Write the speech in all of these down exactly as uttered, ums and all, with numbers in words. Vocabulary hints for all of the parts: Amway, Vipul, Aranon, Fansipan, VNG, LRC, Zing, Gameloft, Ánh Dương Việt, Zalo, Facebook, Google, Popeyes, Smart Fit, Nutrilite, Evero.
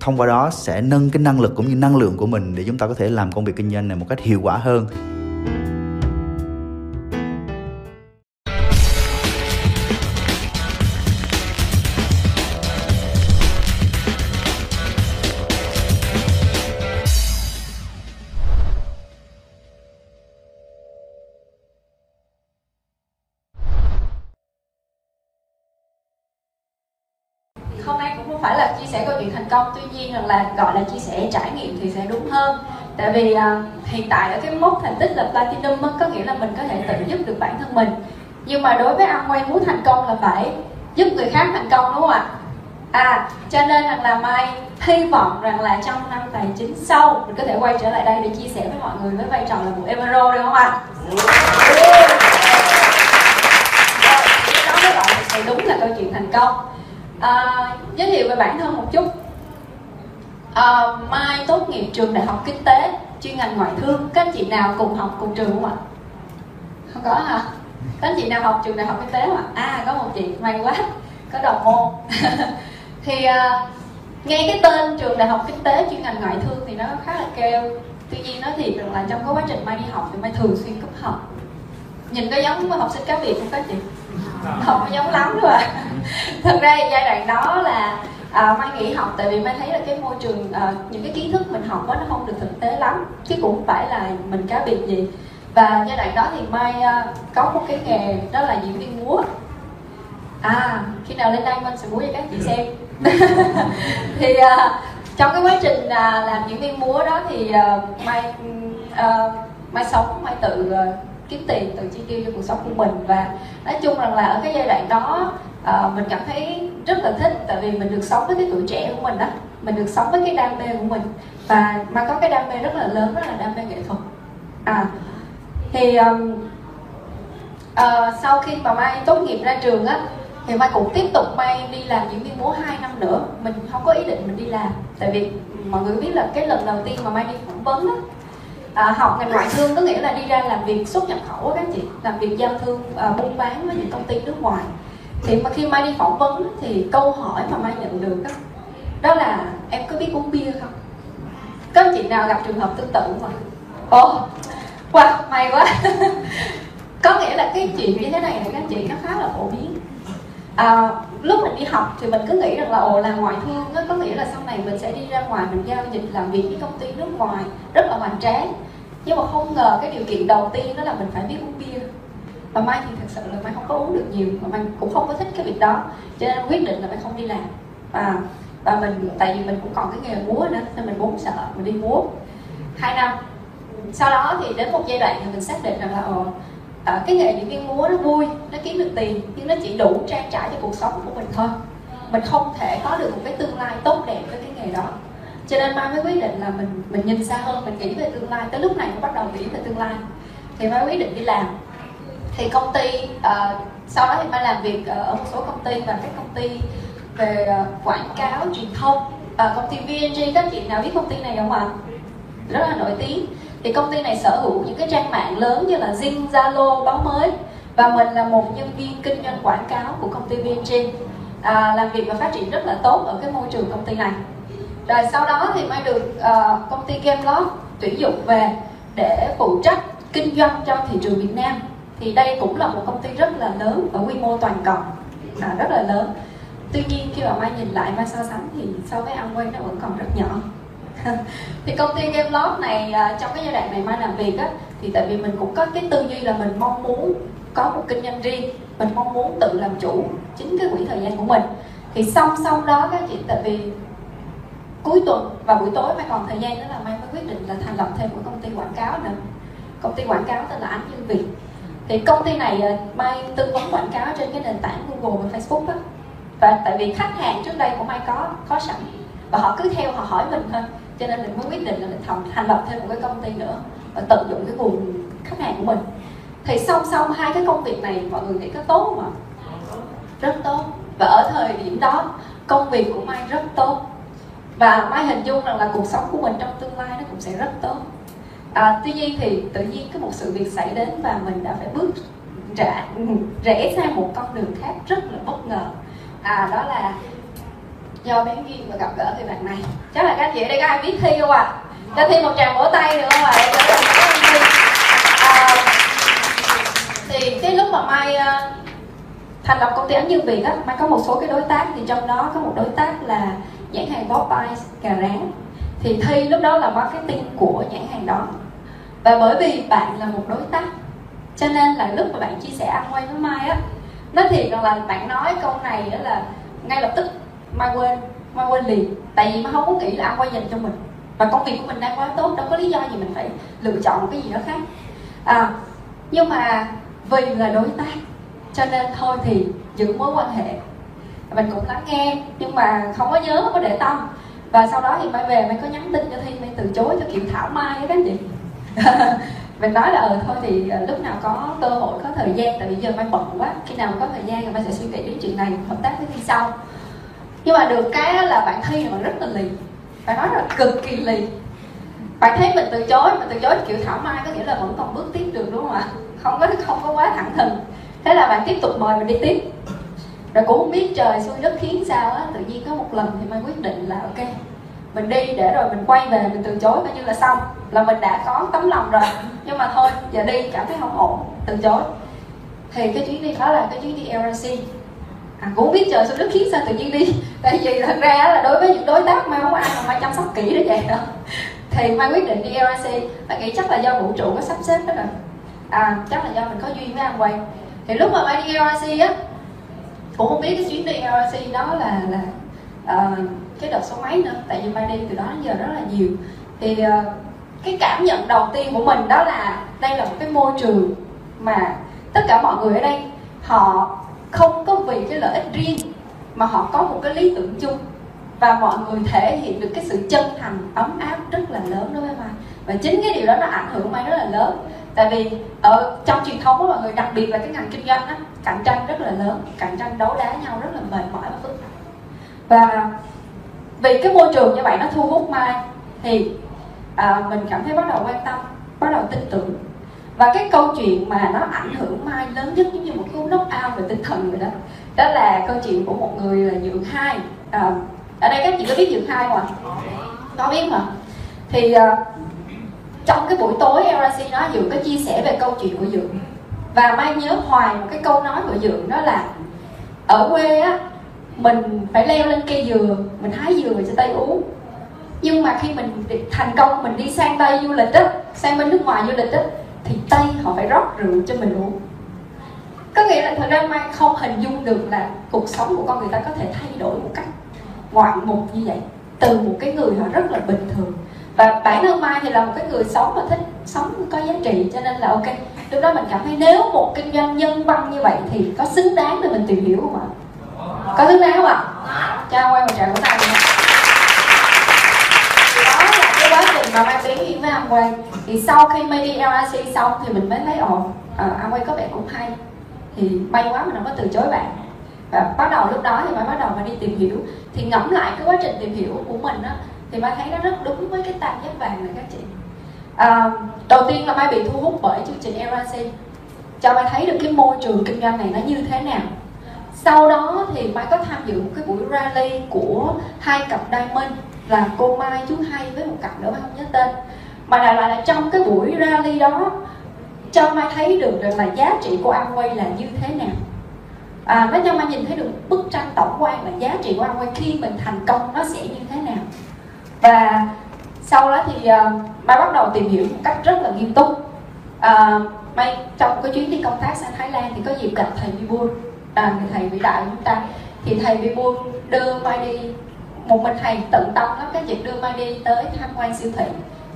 thông qua đó sẽ nâng cái năng lực cũng như năng lượng của mình để chúng ta có thể làm công việc kinh doanh này một cách hiệu quả hơn. Hôm nay cũng không phải là chia sẻ câu chuyện thành công, tuy nhiên rằng là gọi là chia sẻ trải nghiệm thì sẽ đúng hơn. Tại vì à, hiện tại ở cái mốc thành tích là Platinum đó, có nghĩa là mình có thể tự giúp được bản thân mình. Nhưng mà đối với Amway, muốn thành công là phải giúp người khác thành công, đúng không ạ? À, cho nên rằng là Mai hy vọng rằng là trong năm tài chính sau mình có thể quay trở lại đây để chia sẻ với mọi người với vai trò là một Evero, đúng không ạ? Đó mới gọi là đúng là câu chuyện thành công. À, giới thiệu về bản thân một chút. à, Mai tốt nghiệp trường Đại học Kinh tế, chuyên ngành ngoại thương. Các anh chị nào cùng học cùng trường không ạ? Không có hả? Các anh chị nào học trường Đại học Kinh tế không ạ? À, có một chị, may quá, có đồng môn. Thì à, nghe cái tên trường Đại học Kinh tế chuyên ngành ngoại thương thì nó khá là kêu. Tuy nhiên nói thiệt rằng là trong cái quá trình Mai đi học thì Mai thường xuyên cúp học. Nhìn có giống học sinh cá biệt không các chị? Không có giống lắm nữa ạ. Thật ra giai đoạn đó là à, Mai nghỉ học, tại vì Mai thấy là cái môi trường, à, những cái kiến thức mình học đó, nó không được thực tế lắm, chứ cũng phải là mình cá biệt gì. Và giai đoạn đó thì Mai à, có một cái nghề đó là diễn viên múa. À, khi nào lên đây mình sẽ múa cho các chị xem. Thì à, trong cái quá trình à, làm diễn viên múa đó thì à, Mai à, Mai sống, Mai tự à, kiếm tiền, tự chi tiêu cho cuộc sống của mình. Và nói chung rằng là ở cái giai đoạn đó à, mình cảm thấy rất là thích, tại vì mình được sống với cái tuổi trẻ của mình đó, mình được sống với cái đam mê của mình, và mà có cái đam mê rất là lớn, rất là đam mê nghệ thuật. À thì um, uh, sau khi mà Mai tốt nghiệp ra trường á thì Mai cũng tiếp tục Mai đi làm diễn viên múa hai năm nữa. Mình không có ý định mình đi làm, tại vì mọi người biết là cái lần đầu tiên mà Mai đi phỏng vấn á, À, học ngành ngoại thương có nghĩa là đi ra làm việc xuất nhập khẩu các chị, làm việc giao thương, à, buôn bán với những công ty nước ngoài. Thì mà khi Mai đi phỏng vấn thì câu hỏi mà Mai nhận được đó, đó là em có biết uống bia không? Các chị nào gặp trường hợp tương tự không ạ? Ồ, wow, may quá. Có nghĩa là cái chuyện như thế này các chị nó khá là phổ biến. À, lúc mình đi học thì mình cứ nghĩ rằng là ồ, làm ngoại thương đó, có nghĩa là sau này mình sẽ đi ra ngoài mình giao dịch làm việc với công ty nước ngoài rất là hoành tráng. Nhưng mà không ngờ cái điều kiện đầu tiên đó là mình phải biết uống bia. Và Mai thì thật sự là Mai không có uống được nhiều, mà Mai cũng không có thích cái việc đó, cho nên quyết định là Mai không đi làm. Và, và mình, tại vì mình cũng còn cái nghề múa nữa nên mình vốn sợ, mình đi múa hai năm. Sau đó thì đến một giai đoạn thì mình xác định rằng là ồ, À, cái nghề diễn viên múa nó vui, nó kiếm được tiền, nhưng nó chỉ đủ trang trải cho cuộc sống của mình thôi. Mình không thể có được một cái tương lai tốt đẹp với cái nghề đó. Cho nên Mai mới quyết định là mình mình nhìn xa hơn, mình nghĩ về tương lai. Tới lúc này mới bắt đầu nghĩ về tương lai. Thì Mai quyết định đi làm. Thì công ty, uh, sau đó thì Mai làm việc ở một số công ty, và các công ty về uh, quảng cáo, truyền thông. À, công ty vê en giê, các chị nào biết công ty này không ạ? Rất là nổi tiếng. Thì công ty này sở hữu những cái trang mạng lớn như là Zing, Zalo, báo mới. Và mình là một nhân viên kinh doanh quảng cáo của công ty vê en giê, à, làm việc và phát triển rất là tốt ở cái môi trường công ty này. Rồi sau đó thì Mai được uh, công ty Gameloft tuyển dụng về để phụ trách kinh doanh trong thị trường Việt Nam. Thì đây cũng là một công ty rất là lớn ở quy mô toàn cầu, à, rất là lớn. Tuy nhiên khi mà Mai nhìn lại, Mai so sánh thì so với Amway nó vẫn còn rất nhỏ. Thì công ty Gameloft này, trong cái giai đoạn này Mai làm việc á, thì tại vì mình cũng có cái tư duy là mình mong muốn có một kinh doanh riêng, mình mong muốn tự làm chủ chính cái quỹ thời gian của mình. Thì song song đó các chị, tại vì cuối tuần và buổi tối Mai còn thời gian, đó là Mai mới quyết định là thành lập thêm một công ty quảng cáo nữa. Công ty quảng cáo tên là Ánh Dương Việt. Thì công ty này Mai tư vấn quảng cáo trên cái nền tảng Google và Facebook đó. Và tại vì khách hàng trước đây của Mai có có sẵn và họ cứ theo, họ hỏi mình thôi, cho nên mình mới quyết định là mình thành lập thêm một cái công ty nữa tận dụng cái nguồn khách hàng của mình. Thì song song hai cái công việc này mọi người nghĩ có tốt không ạ? Rất tốt. Và ở thời điểm đó công việc của Mai rất tốt, và Mai hình dung rằng là cuộc sống của mình trong tương lai nó cũng sẽ rất tốt. À, tuy nhiên thì tự nhiên có một sự việc xảy đến và mình đã phải bước rẽ, rẽ sang một con đường khác rất là bất ngờ. À, đó là do bén duyên và gặp gỡ người bạn này. Chắc là các anh chị ở đây có ai biết Thi không ạ? À? Cho Thi một tràng vỗ tay được không ạ? À, thì cái lúc mà Mai thành lập công ty Ánh Dương Việt á, Mai có một số cái đối tác, thì trong đó có một đối tác là nhãn hàng Popeyes gà rán. Thì Thi lúc đó là marketing của nhãn hàng đó. Và bởi vì bạn là một đối tác, cho nên là lúc mà bạn chia sẻ Amway với Mai á, nói thiệt là bạn nói câu này đó là ngay lập tức Mai quên, Mai quên liền. Tại vì Mai không có nghĩ là Amway dành cho mình, và công việc của mình đang quá tốt, đâu có lý do gì mình phải lựa chọn một cái gì đó khác. À, nhưng mà vì là đối tác cho nên thôi thì giữ mối quan hệ. Mình cũng lắng nghe nhưng mà không có nhớ, không có để tâm. Và sau đó thì Mai về, Mai có nhắn tin cho Thi, Mai từ chối cho kiểu thảo mai các anh chị. Mình nói là ừ thôi thì lúc nào có cơ hội, có thời gian, tại vì giờ Mai bận quá, khi nào có thời gian thì Mai sẽ suy nghĩ đến chuyện này, hợp tác với Thi sau. Nhưng mà được cái là bạn Thi là rất là lì, bạn nói là cực kỳ lì. Bạn thấy mình từ chối, mà từ chối kiểu thảo mai có nghĩa là vẫn còn bước tiếp được, đúng không ạ? Không có không có quá thẳng thừng. Thế là bạn tiếp tục mời mình đi tiếp. Rồi cũng không biết trời xui đất khiến sao á, tự nhiên có một lần thì Mai quyết định là ok, mình đi để rồi mình quay về mình từ chối coi như là xong, là mình đã có tấm lòng rồi. Nhưng mà thôi, giờ đi cảm thấy không ổn, từ chối. Thì cái chuyến đi đó là cái chuyến đi L R C. À, cũng không biết trời xui đất khiến sao tự nhiên đi. Tại vì thật ra là đối với những đối tác Mai không có ai mà Mai chăm sóc kỹ để vậy đâu. Thì Mai quyết định đi L R C, Mai nghĩ chắc là do vũ trụ có sắp xếp đó rồi. À, chắc là do mình có duyên với Amway. Thì lúc mà Mai đi L R C á, cũng không biết cái chuyến đi L R C đó là là uh, cái đợt số mấy nữa, tại vì Mai đi từ đó đến giờ rất là nhiều. Thì uh, cái cảm nhận đầu tiên của mình đó là đây là một cái môi trường mà tất cả mọi người ở đây họ không có vì cái lợi ích riêng mà họ có một cái lý tưởng chung, và mọi người thể hiện được cái sự chân thành, ấm áp rất là lớn đối với Mai. Và chính cái điều đó nó ảnh hưởng Mai rất là lớn. Tại vì ở trong truyền thống của mọi người, đặc biệt là cái ngành kinh doanh á, cạnh tranh rất là lớn, cạnh tranh đấu đá nhau rất là mệt mỏi và phức tạp. Và vì cái môi trường như vậy nó thu hút Mai, thì à, mình cảm thấy bắt đầu quan tâm, bắt đầu tin tưởng. Và cái câu chuyện mà nó ảnh hưởng Mai lớn nhất giống như một cái knock out về tinh thần rồi đó, đó là câu chuyện của một người là Dượng Hai. À, ở đây các chị có biết Dượng Hai không ạ? Có biết mà. Thì à, trong cái buổi tối L R C nói, Dượng có chia sẻ về câu chuyện của Dượng. Và Mai nhớ hoài một cái câu nói của Dượng, đó là ở quê á, mình phải leo lên cây dừa, mình hái dừa cho Tây uống. Nhưng mà khi mình thành công, mình đi sang Tây du lịch á, sang bên nước ngoài du lịch á, thì Tây họ phải rót rượu cho mình uống. Có nghĩa là thật ra Mai không hình dung được là cuộc sống của con người ta có thể thay đổi một cách ngoạn mục như vậy, từ một cái người họ rất là bình thường. Và bản thân Mai thì là một cái người sống mà thích sống có giá trị, cho nên là ok, lúc đó mình cảm thấy nếu một kinh doanh nhân văn như vậy thì có xứng đáng để mình tìm hiểu không ạ? Có xứng đáng không ạ? Cho quay một tràng của Mai. Thì đó là cái quá trình mà Mai bén duyên với Amway. Thì sau khi Mai đi L R C xong thì mình mới thấy ồ, Amway có vẻ cũng hay, thì may quá mình không có từ chối bạn. Và bắt đầu lúc đó thì Mai bắt đầu mà đi tìm hiểu. Thì ngẫm lại cái quá trình tìm hiểu của mình á, thì Mai thấy nó rất đúng với cái tam giác vàng này các chị. À, đầu tiên là Mai bị thu hút bởi chương trình L R C, cho Mai thấy được cái môi trường kinh doanh này nó như thế nào. Sau đó thì Mai có tham dự một cái buổi rally của hai cặp Diamond, là cô Mai, chú Hay với một cặp nữa Mai không nhớ tên. Mà đại loại là trong cái buổi rally đó cho Mai thấy được rằng là giá trị của Amway là như thế nào. À, nó cho Mai nhìn thấy được bức tranh tổng quan là giá trị của Amway khi mình thành công nó sẽ như thế nào. Và sau đó thì uh, Mai bắt đầu tìm hiểu một cách rất là nghiêm túc. uh, Mai trong cái chuyến đi công tác sang Thái Lan thì có dịp gặp thầy Vipul, à, thầy vĩ đại của chúng ta. Thì thầy Vipul đưa Mai đi, một mình thầy tận tâm lắm các chị, đưa Mai đi tới tham quan siêu thị,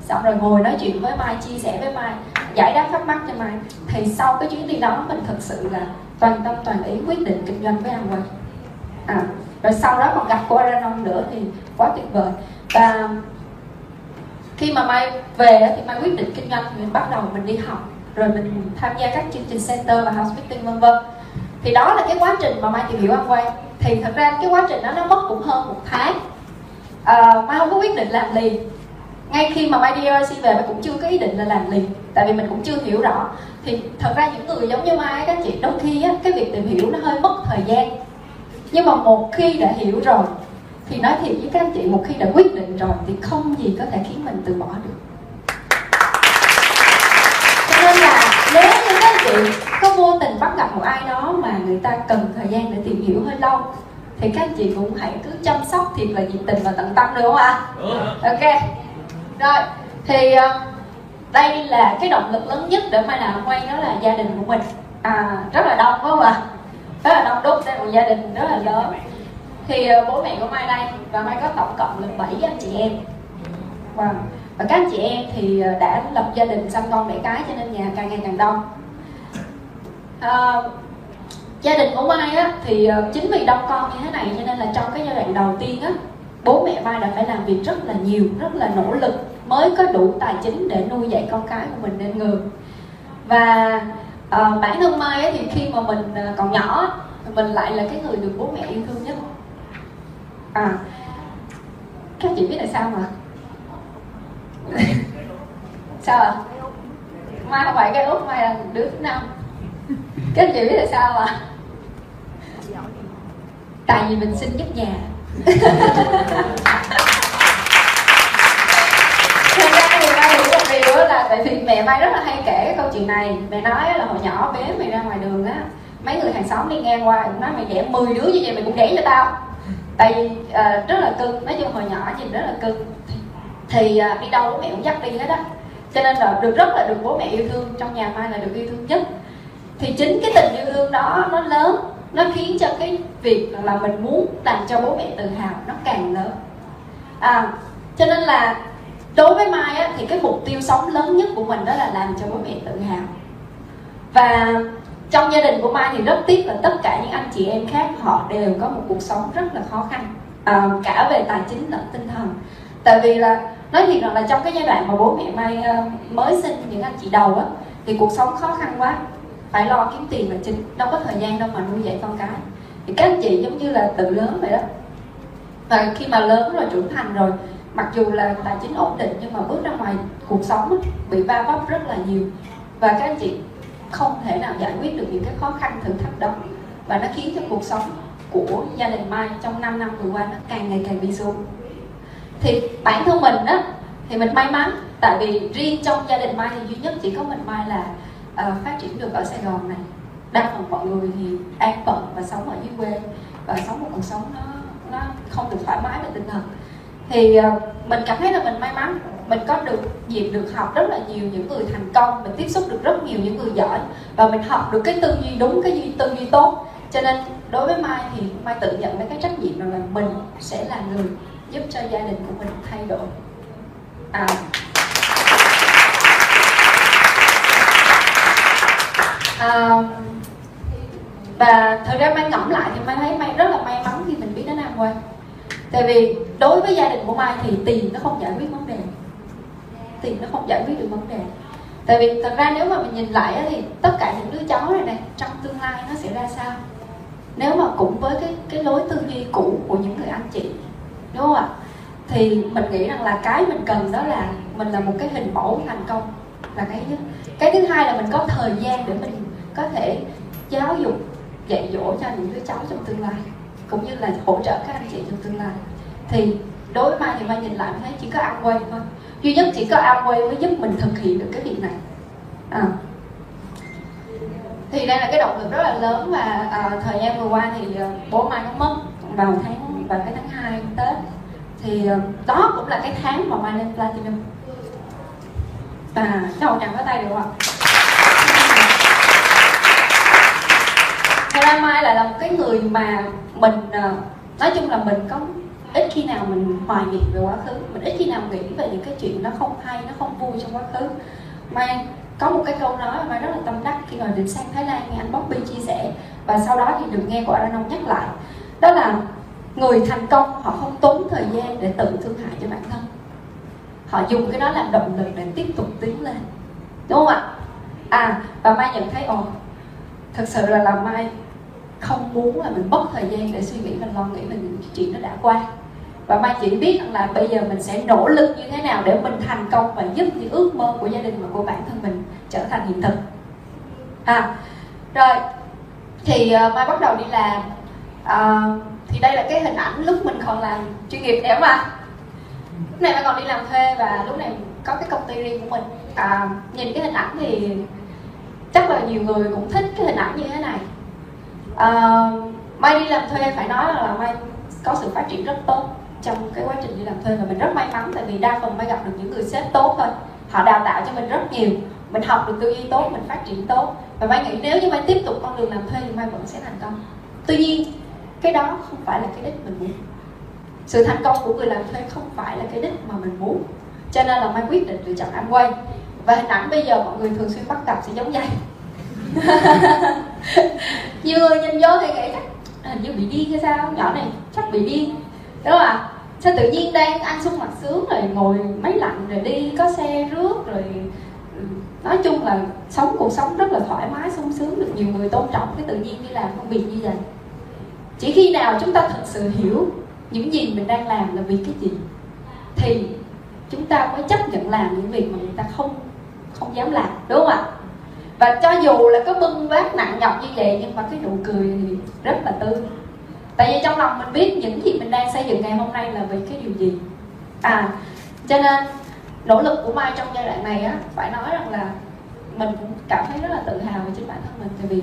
xong rồi ngồi nói chuyện với Mai, chia sẻ với Mai, giải đáp thắc mắc cho Mai. Thì sau cái chuyến đi đó mình thực sự là toàn tâm toàn ý quyết định kinh doanh với Amway. À, rồi sau đó còn gặp cô Aranon nữa thì quá tuyệt vời. Và Khi mà Mai về thì Mai quyết định kinh doanh, mình bắt đầu mình đi học, rồi mình tham gia các chương trình center và house meeting vân vân. Thì đó là cái quá trình mà Mai tìm hiểu Amway. Thì thật ra cái quá trình đó nó mất cũng hơn một tháng. À, Mai không có quyết định làm liền. Ngay khi mà Mai đi lờ rờ xê về, Mai cũng chưa có ý định là làm liền, tại vì mình cũng chưa hiểu rõ. Thì thật ra những người giống như Mai các chị, đôi khi á, cái việc tìm hiểu nó hơi mất thời gian. Nhưng mà một khi đã hiểu rồi thì nói thiệt với các anh chị, một khi đã quyết định rồi thì không gì có thể khiến mình từ bỏ được. Cho nên là nếu như các anh chị có vô tình bắt gặp một ai đó mà người ta cần thời gian để tìm hiểu hơi lâu, thì các anh chị cũng hãy cứ chăm sóc thiệt là nhiệt tình và tận tâm, được không ạ? Ok. Rồi, thì đây là cái động lực lớn nhất để Mai làm quay, đó là gia đình của mình. À, rất là đông phải không ạ? Rất là đông đúc, đây là một gia đình rất là lớn. Thì bố mẹ của Mai đây, và Mai có tổng cộng là bảy anh chị em. Wow. Và các anh chị em thì đã lập gia đình, sanh con đẻ cái, cho nên nhà càng ngày càng đông. À, gia đình của Mai á, thì chính vì đông con như thế này cho nên là trong cái giai đoạn đầu tiên á, bố mẹ Mai đã phải làm việc rất là nhiều, rất là nỗ lực mới có đủ tài chính để nuôi dạy con cái của mình nên người. Và à, bản thân Mai á, thì khi mà mình còn nhỏ, mình lại là cái người được bố mẹ yêu thương nhất. À, các chị biết là sao mà sao ạ? Mai không phải cái út, Mai là đứa thứ năm. Các chị biết là sao ạ? Tại vì mình sinh nhất nhà. Thật ra thì Mai hiểu một điều là, tại vì mẹ Mai rất là hay kể cái câu chuyện này. Mẹ nói là hồi nhỏ bé mày ra ngoài đường á, mấy người hàng xóm đi ngang qua cũng nói mày đẻ mười đứa như vậy mày cũng đẻ cho tao. Tại vì uh, rất là cưng, nói chung hồi nhỏ nhìn rất là cưng. Thì uh, đi đâu bố mẹ cũng dắt đi hết á. Cho nên là được rất là được bố mẹ yêu thương, trong nhà Mai là được yêu thương nhất. Thì chính cái tình yêu thương đó nó lớn, nó khiến cho cái việc là mình muốn làm cho bố mẹ tự hào nó càng lớn. À, cho nên là đối với Mai á, thì cái mục tiêu sống lớn nhất của mình đó là làm cho bố mẹ tự hào. Và trong gia đình của Mai thì rất tiếc là tất cả những anh chị em khác họ đều có một cuộc sống rất là khó khăn, à, cả về tài chính lẫn tinh thần. Tại vì là nói thiệt rằng là trong cái giai đoạn mà bố mẹ Mai mới sinh những anh chị đầu á, thì cuộc sống khó khăn quá, phải lo kiếm tiền là chính, đâu có thời gian đâu mà nuôi dạy con cái. Thì các anh chị giống như là tự lớn vậy đó. Và khi mà lớn rồi, trưởng thành rồi, mặc dù là tài chính ổn định nhưng mà bước ra ngoài cuộc sống á, bị va vấp rất là nhiều. Và các anh chị không thể nào giải quyết được những cái khó khăn thử thách đó, và nó khiến cho cuộc sống của gia đình Mai trong năm năm vừa qua nó càng ngày càng đi xuống. Thì bản thân mình đó, thì mình may mắn, tại vì riêng trong gia đình Mai thì duy nhất chỉ có mình Mai là uh, phát triển được ở Sài Gòn này. Đa phần mọi người thì an phận và sống ở dưới quê, và sống một cuộc sống nó, nó không được thoải mái về tinh thần. Thì uh, mình cảm thấy là mình may mắn, mình có được dịp được học rất là nhiều những người thành công, mình tiếp xúc được rất nhiều những người giỏi, và mình học được cái tư duy đúng, cái tư duy tốt. Cho nên đối với Mai thì Mai tự nhận với cái trách nhiệm là mình sẽ là người giúp cho gia đình của mình thay đổi. À, à và thật ra Mai ngẫm lại thì Mai thấy Mai rất là may mắn khi mình biết đến Amway. Tại vì đối với gia đình của Mai thì tiền nó không giải quyết vấn đề, tiền nó không giải quyết được vấn đề. Tại vì thật ra nếu mà mình nhìn lại thì tất cả những đứa cháu này này trong tương lai nó sẽ ra sao nếu mà cũng với cái cái lối tư duy cũ của những người anh chị, đúng không ạ? Thì mình nghĩ rằng là cái mình cần đó là mình là một cái hình mẫu thành công, là cái nhất. Cái thứ hai là mình có thời gian để mình có thể giáo dục, dạy dỗ cho những đứa cháu trong tương lai, cũng như là hỗ trợ các anh chị trong tương lai. Thì đối với Mai thì Mai nhìn lại thấy chỉ có Amway thôi, duy nhất chỉ có Amway mới giúp mình thực hiện được cái việc này. À, thì đây là cái động lực rất là lớn. Và à, thời gian vừa qua thì à, bố Mai nó mất vào tháng vào cái tháng hai Tết, thì à, đó cũng là cái tháng mà Mai lên Platinum. À, chào chẳng có tay được không? Thật ra Mai lại là một cái người mà mình à, nói chung là mình có ít khi nào mình hoài niệm về quá khứ, mình ít khi nào nghĩ về những cái chuyện nó không hay, nó không vui trong quá khứ. Mai có một cái câu nói mà Mai rất là tâm đắc khi mà đến sang Thái Lan nghe anh Bobby chia sẻ, và sau đó thì được nghe của Aranong nhắc lại, đó là người thành công họ không tốn thời gian để tự thương hại cho bản thân, họ dùng cái đó làm động lực để tiếp tục tiến lên, đúng không ạ? À, và Mai nhận thấy ồ, thật sự là làm Mai không muốn là mình mất thời gian để suy nghĩ và lo nghĩ về những chuyện nó đã qua, và Mai chỉ biết rằng là bây giờ mình sẽ nỗ lực như thế nào để mình thành công và giúp những ước mơ của gia đình và của bản thân mình trở thành hiện thực. À, rồi thì uh, Mai bắt đầu đi làm. Uh, thì đây là cái hình ảnh lúc mình còn làm chuyên nghiệp đấy mà. Lúc này Mai còn đi làm thuê và lúc này có cái công ty riêng của mình. À, nhìn cái hình ảnh thì chắc là nhiều người cũng thích cái hình ảnh như thế này. À, Mai đi làm thuê phải nói là Mai có sự phát triển rất tốt trong cái quá trình đi làm thuê, và mình rất may mắn tại vì đa phần Mai gặp được những người sếp tốt thôi. Họ đào tạo cho mình rất nhiều, mình học được tư duy tốt, mình phát triển tốt, và Mai nghĩ nếu như Mai tiếp tục con đường làm thuê thì Mai vẫn sẽ thành công. Tuy nhiên cái đó không phải là cái đích mình muốn. Sự thành công của người làm thuê không phải là cái đích mà mình muốn, cho nên là Mai quyết định lựa chọn Amway. Và hình ảnh bây giờ mọi người thường xuyên bắt gặp sẽ giống vậy. Nhiều người nhìn vô thì nghĩ chắc hình như bị điên hay sao, nhỏ này chắc bị điên, đúng không ạ? Sao tự nhiên đang ăn sung mặc sướng rồi ngồi máy lạnh rồi đi có xe rước rồi, nói chung là sống cuộc sống rất là thoải mái sung sướng, được nhiều người tôn trọng, cái tự nhiên đi làm công việc như vậy. Chỉ khi nào chúng ta thật sự hiểu những gì mình đang làm là vì cái gì thì chúng ta mới chấp nhận làm những việc mà người ta không không dám làm, đúng không ạ? Và cho dù là có bưng vác nặng nhọc như vậy nhưng mà cái nụ cười thì rất là tươi. Tại vì trong lòng mình biết những gì mình đang xây dựng ngày hôm nay là vì cái điều gì. À, cho nên nỗ lực của Mai trong giai đoạn này á, phải nói rằng là mình cũng cảm thấy rất là tự hào về chính bản thân mình, tại vì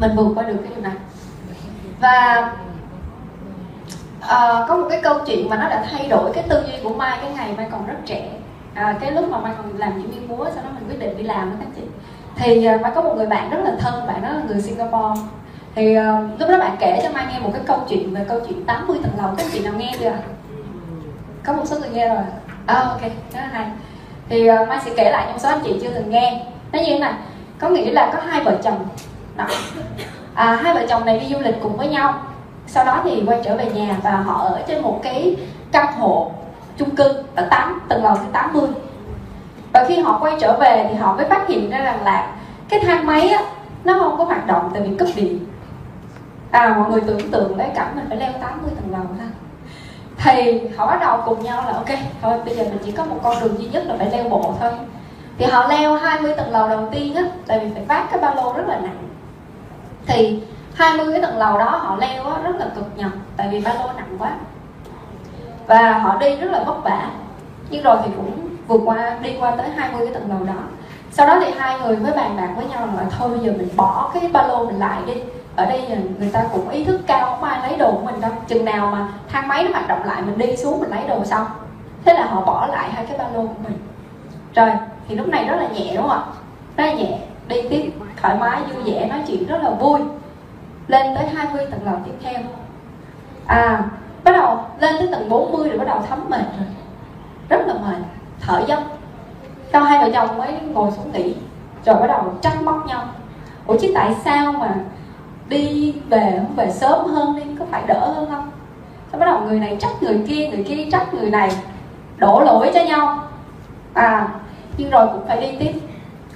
mình vượt qua được cái điều này. Và à, có một cái câu chuyện mà nó đã thay đổi cái tư duy của Mai cái ngày Mai còn rất trẻ. À, cái lúc mà Mai còn làm diễn viên múa, sau đó mình quyết định đi làm đó các chị. Thì Mai có một người bạn rất là thân, bạn đó là người Singapore. Thì uh, lúc đó bạn kể cho Mai nghe một cái câu chuyện về câu chuyện tám mươi tầng lầu, các chị nào nghe chưa? Có một số người nghe rồi. À, ok, rất là hay. Thì uh, Mai sẽ kể lại những số anh chị chưa từng nghe. Nó như thế này, có nghĩa là có hai vợ chồng đó. À, hai vợ chồng này đi du lịch cùng với nhau, sau đó thì quay trở về nhà và họ ở trên một cái căn hộ chung cư ở tám tầng lầu thứ tám mươi. Và khi họ quay trở về thì họ mới phát hiện ra rằng là cái thang máy á, nó không có hoạt động tại vì cúp điện. À, mọi người tưởng tượng lấy cảnh mình phải leo tám mươi tầng lầu ha. Thì họ bắt đầu cùng nhau là ok, thôi bây giờ mình chỉ có một con đường duy nhất là phải leo bộ thôi. Thì họ leo hai mươi tầng lầu đầu tiên á, tại vì phải vác cái ba lô rất là nặng. Thì hai mươi cái tầng lầu đó họ leo á, rất là cực nhọc tại vì ba lô nặng quá. Và họ đi rất là vất vả. Nhưng rồi thì cũng vượt qua, đi qua tới hai mươi cái tầng lầu đó. Sau đó thì hai người mới bàn bạc với nhau là thôi bây giờ mình bỏ cái ba lô mình lại đi. Ở đây người ta cũng ý thức cao, không ai lấy đồ của mình đâu. Chừng nào mà thang máy nó hoạt động lại mình đi xuống mình lấy đồ xong. Thế là họ bỏ lại hai cái ba lô của mình. Rồi, thì lúc này rất là nhẹ đúng không ạ? Rất là nhẹ, đi tiếp thoải mái, vui vẻ, nói chuyện rất là vui. Lên tới hai mươi tầng lầu tiếp theo. À, bắt đầu lên tới tầng bốn mươi rồi bắt đầu thấm mệt rồi. Rất là mệt, thở dốc. Sau hai vợ chồng mới ngồi xuống nghỉ. Rồi bắt đầu trách móc nhau. Ủa chứ tại sao mà đi về không về sớm hơn đi, có phải đỡ hơn không? Sau bắt đầu người này trách người kia, người kia trách người này, đổ lỗi cho nhau. À, nhưng rồi cũng phải đi tiếp,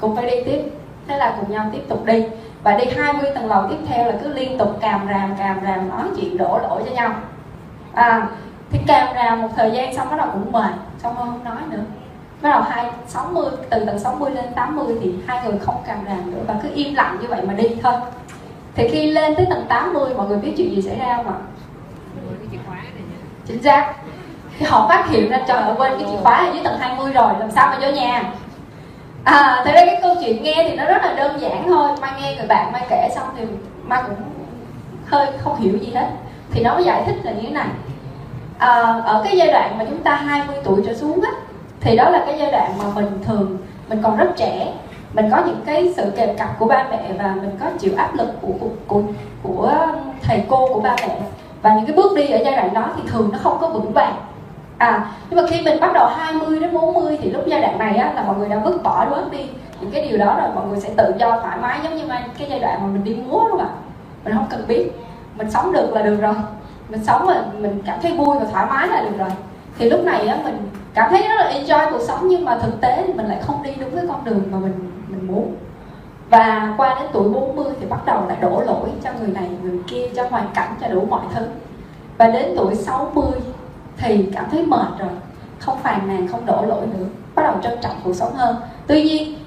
cũng phải đi tiếp. Thế là cùng nhau tiếp tục đi. Và đi hai mươi tầng lầu tiếp theo là cứ liên tục càm ràm, càm ràm, nói chuyện đổ lỗi cho nhau. À, thì càm ràm một thời gian xong bắt đầu cũng mệt, xong rồi không nói nữa. Bắt đầu hai, sáu mươi, từ tầng sáu mươi lên tám mươi thì hai người không càm ràm nữa và cứ im lặng như vậy mà đi thôi. Thì khi lên tới tầng tám mươi, mọi người biết chuyện gì xảy ra không ạ? Chính xác. Thì họ phát hiện ra trời ơi quên cái chìa khóa ở dưới tầng hai mươi rồi, làm sao mà vô nhà. À, thế ra cái câu chuyện nghe thì nó rất là đơn giản thôi. Mai nghe người bạn Mai kể xong thì Mai cũng hơi không hiểu gì hết. Thì nó giải thích là như thế này. À, ở cái giai đoạn mà chúng ta hai mươi tuổi trở xuống á, thì đó là cái giai đoạn mà mình thường, mình còn rất trẻ, mình có những cái sự kèm cặp của ba mẹ và mình có chịu áp lực của, của, của, của thầy cô, của ba mẹ. Và những cái bước đi ở giai đoạn đó thì thường nó không có vững vàng. À, nhưng mà khi mình bắt đầu hai mươi đến bốn mươi thì lúc giai đoạn này á, là mọi người đã vứt bỏ bớt đi những cái điều đó rồi, mọi người sẽ tự do thoải mái giống như cái giai đoạn mà mình đi múa đúng không ạ? Mình không cần biết, mình sống được là được rồi, mình sống mà mình cảm thấy vui và thoải mái là được rồi. Thì lúc này á, mình cảm thấy rất là enjoy cuộc sống, nhưng mà thực tế thì mình lại không đi đúng cái con đường mà mình mình muốn. Và qua đến tuổi bốn mươi thì bắt đầu lại đổ lỗi cho người này, người kia, cho hoàn cảnh, cho đủ mọi thứ. Và đến tuổi sáu mươi thì cảm thấy mệt rồi, không phàn nàn, không đổ lỗi nữa, bắt đầu trân trọng cuộc sống hơn. Tuy nhiên,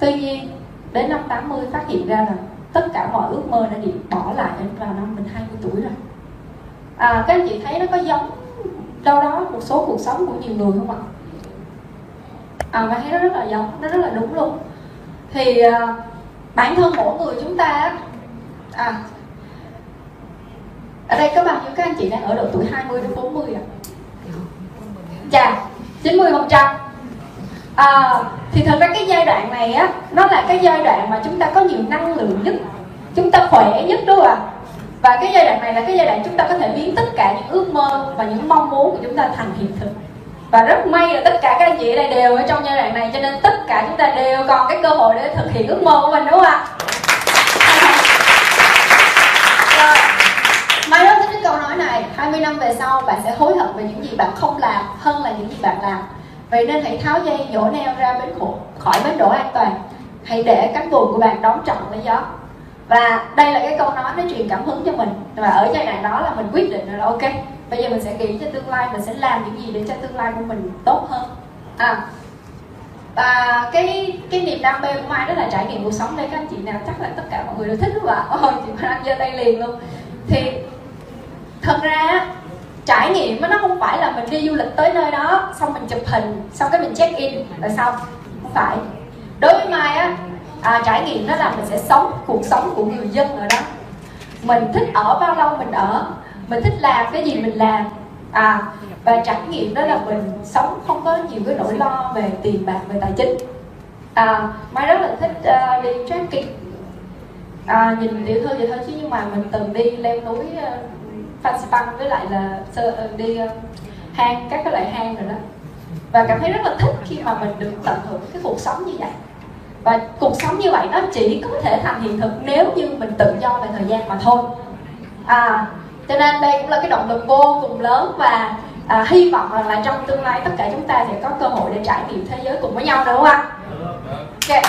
tuy nhiên đến năm tám mươi phát hiện ra là tất cả mọi ước mơ đã bị bỏ lại vào năm mình hai mươi tuổi rồi. À, các anh chị thấy nó có giống đâu đó một số cuộc sống của nhiều người không ạ? À, mà thấy nó rất là giống, nó rất là đúng luôn. Thì à, bản thân mỗi người chúng ta, à, ở đây có bao nhiêu các anh chị đang ở độ tuổi hai mươi đến bốn mươi ạ? Chà, chín mươi phần trăm. À, thì thật ra cái giai đoạn này á, nó là cái giai đoạn mà chúng ta có nhiều năng lượng nhất, chúng ta khỏe nhất, đúng không ạ? Và cái giai đoạn này là cái giai đoạn chúng ta có thể biến tất cả những ước mơ và những mong muốn của chúng ta thành hiện thực. Và rất may là tất cả các anh chị ở đây đều ở trong giai đoạn này, cho nên tất cả chúng ta đều còn cái cơ hội để thực hiện ước mơ của mình, đúng không ạ? Mai đó cái câu nói này, hai mươi năm về sau bạn sẽ hối hận về những gì bạn không làm hơn là những gì bạn làm. Vậy nên hãy tháo dây dỗ neo ra bến khổ, khỏi bến đỗ an toàn. Hãy để cánh buồm của bạn đón trọn với gió. Và đây là cái câu nói nó truyền cảm hứng cho mình. Và ở giai đoạn đó là mình quyết định rồi là ok, bây giờ mình sẽ nghĩ cho tương lai, mình sẽ làm những gì để cho tương lai của mình tốt hơn. À, và cái cái niềm đam mê của Mai đó là trải nghiệm cuộc sống. Đây các anh chị nào chắc là tất cả mọi người đều thích, đúng không ạ? Ôi, chị Mai giơ tay liền luôn. Thì thật ra trải nghiệm nó không phải là mình đi du lịch tới nơi đó xong mình chụp hình, xong cái mình check in rồi xong. Không phải. Đối với Mai á, à, trải nghiệm đó là mình sẽ sống cuộc sống của người dân ở đó. Mình thích ở bao lâu mình ở, mình thích làm cái gì mình làm. À, và trải nghiệm đó là mình sống không có nhiều cái nỗi lo về tiền bạc, về tài chính. À, Mai rất là thích uh, đi trekking. À, nhìn tiểu thư vậy thôi chứ nhưng mà mình từng đi leo núi uh, Fansipan với lại là đi hang, các cái loại hang rồi đó. Và cảm thấy rất là thích khi mà mình được tận hưởng cái cuộc sống như vậy. Và cuộc sống như vậy nó chỉ có thể thành hiện thực nếu như mình tự do về thời gian mà thôi. À, cho nên đây cũng là cái động lực vô cùng lớn. Và à, hy vọng rằng là trong tương lai tất cả chúng ta sẽ có cơ hội để trải nghiệm thế giới cùng với nhau, đúng không ạ? Okay.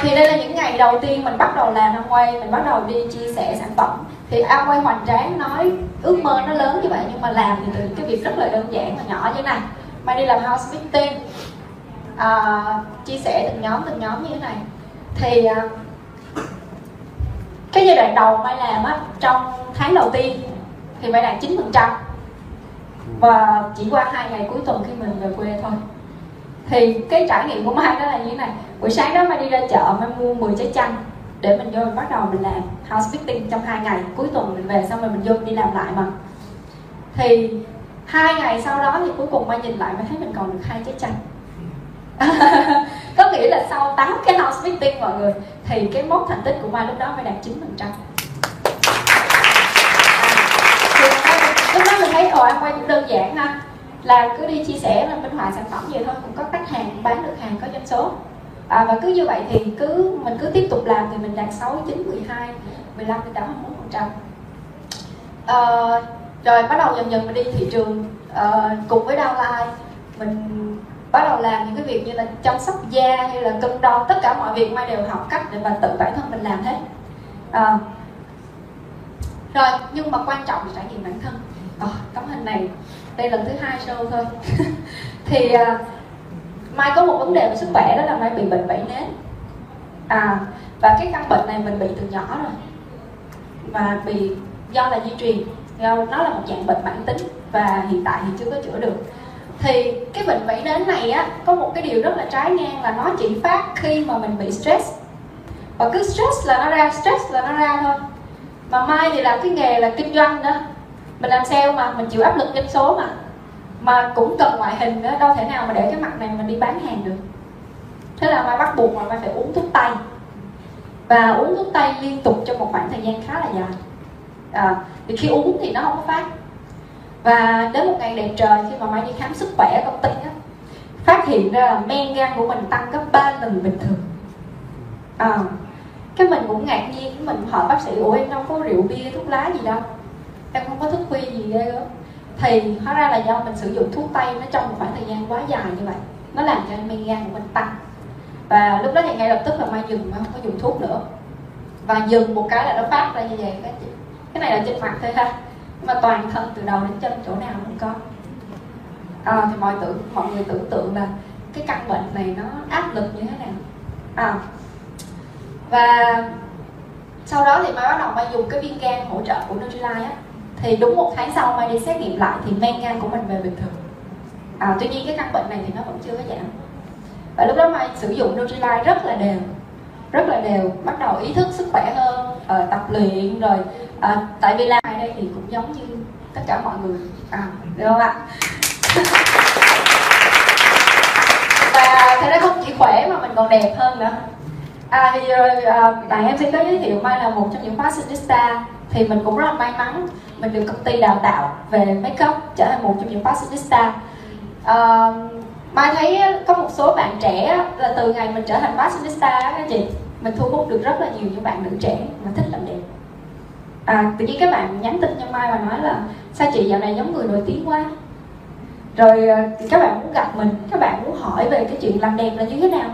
Thì đây là những ngày đầu tiên mình bắt đầu làm Amway, mình bắt đầu đi chia sẻ sản phẩm. Thì Amway hoành tráng, nói ước mơ nó lớn như vậy nhưng mà làm thì từ cái việc rất là đơn giản và nhỏ như thế này. Mai đi làm house meeting, à, chia sẻ từng nhóm từng nhóm như thế này. Thì à, cái giai đoạn đầu Mai làm á, trong tháng đầu tiên thì Mai đạt chín phần trăm. Và chỉ qua hai ngày cuối tuần khi mình về quê thôi. Thì cái trải nghiệm của Mai đó là như thế này. Buổi sáng đó Mai đi ra chợ, Mai mua mười trái chanh để mình vô mình bắt đầu mình làm house meeting trong hai ngày. Cuối tuần mình về xong rồi mình vô đi làm lại mà. Thì hai ngày sau đó thì cuối cùng Mai nhìn lại Mai thấy mình còn được hai trái chanh. Có nghĩa là sau tám cái house meeting mọi người, thì cái mốc thành tích của Mai lúc đó Mai đạt chín phần trăm. Lúc đó mình thấy ồ, Mai cũng đơn giản ha, là cứ đi chia sẻ, là minh họa sản phẩm vậy thôi, cũng có khách hàng, bán được hàng, có doanh số. À, và cứ như vậy thì cứ mình cứ tiếp tục làm thì mình đạt sáu, chín, mười hai, mười lăm, mười tám, hai mươi mốt phần trăm. À, rồi bắt đầu dần dần mình đi thị trường à, cùng với downline. Mình bắt đầu làm những cái việc như là chăm sóc da hay là cân đo, tất cả mọi việc Mai đều học cách để mà tự bản thân mình làm hết. À, rồi nhưng mà quan trọng là trải nghiệm bản thân. À, tấm hình này đây lần thứ hai show thôi. Thì à, Mai có một vấn đề về sức khỏe, đó là Mai bị bệnh vảy nến. À, và cái căn bệnh này mình bị từ nhỏ rồi, và bị do là di truyền, do nó là một dạng bệnh mãn tính và hiện tại thì chưa có chữa được. Thì cái bệnh vảy nến này á, có một cái điều rất là trái ngang là nó chỉ phát khi mà mình bị stress, và cứ stress là nó ra, stress là nó ra thôi. Mà Mai thì làm cái nghề là kinh doanh đó, mình làm sale mà mình chịu áp lực doanh số mà mà cũng cần ngoại hình nữa, đâu thể nào mà để cái mặt này mình đi bán hàng được. Thế là Mai bắt buộc mà Mai phải uống thuốc tây, và uống thuốc tây liên tục trong một khoảng thời gian khá là dài. À, thì khi uống thì nó không có phát, và đến một ngày đẹp trời khi mà Mai đi khám sức khỏe ở công ty á, phát hiện ra là men gan của mình tăng gấp ba lần bình thường. À, cái mình cũng ngạc nhiên, mình hỏi bác sĩ ủa em đâu có rượu bia thuốc lá gì đâu. em không có thức khuya gì ghê đó. Thì hóa ra là do mình sử dụng thuốc tây nó trong một khoảng thời gian quá dài như vậy, nó làm cho men gan của mình tăng. Và lúc đó thì ngay lập tức là Mai dừng, mà không có dùng thuốc nữa. Và dừng một cái là nó phát ra như vậy. Cái, cái này là trên mặt thôi ha, nhưng mà toàn thân từ đầu đến chân chỗ nào cũng có. À, thì mọi, tưởng, mọi người tưởng tượng là cái căn bệnh này nó áp lực như thế nào. À, và sau đó thì Mai bắt đầu Mai dùng cái viên gan hỗ trợ của Nutrilite á. Thì đúng một tháng sau Mai đi xét nghiệm lại thì men gan của mình về bình thường. À, tuy nhiên cái căn bệnh này thì nó vẫn chưa có giảm. Và lúc đó Mai sử dụng Nutrilite rất là đều, rất là đều, bắt đầu ý thức sức khỏe hơn, à, tập luyện rồi. À, tại vì là ở đây thì cũng giống như tất cả mọi người, à, được không ạ? Và thế đó không chỉ khỏe mà mình còn đẹp hơn nữa. À, thì bạn em xin có giới thiệu Mai là một trong những fashionista. Thì mình cũng rất là may mắn, mình được công ty đào tạo về make up trở thành một trong những fashionista. À, Mai thấy có một số bạn trẻ là từ ngày mình trở thành fashionista các chị, mình thu hút được rất là nhiều những bạn nữ trẻ mà thích làm đẹp. À, tự nhiên các bạn nhắn tin cho Mai và nói là sao chị dạo này giống người nổi tiếng quá. Rồi thì các bạn muốn gặp mình, các bạn muốn hỏi về cái chuyện làm đẹp là như thế nào.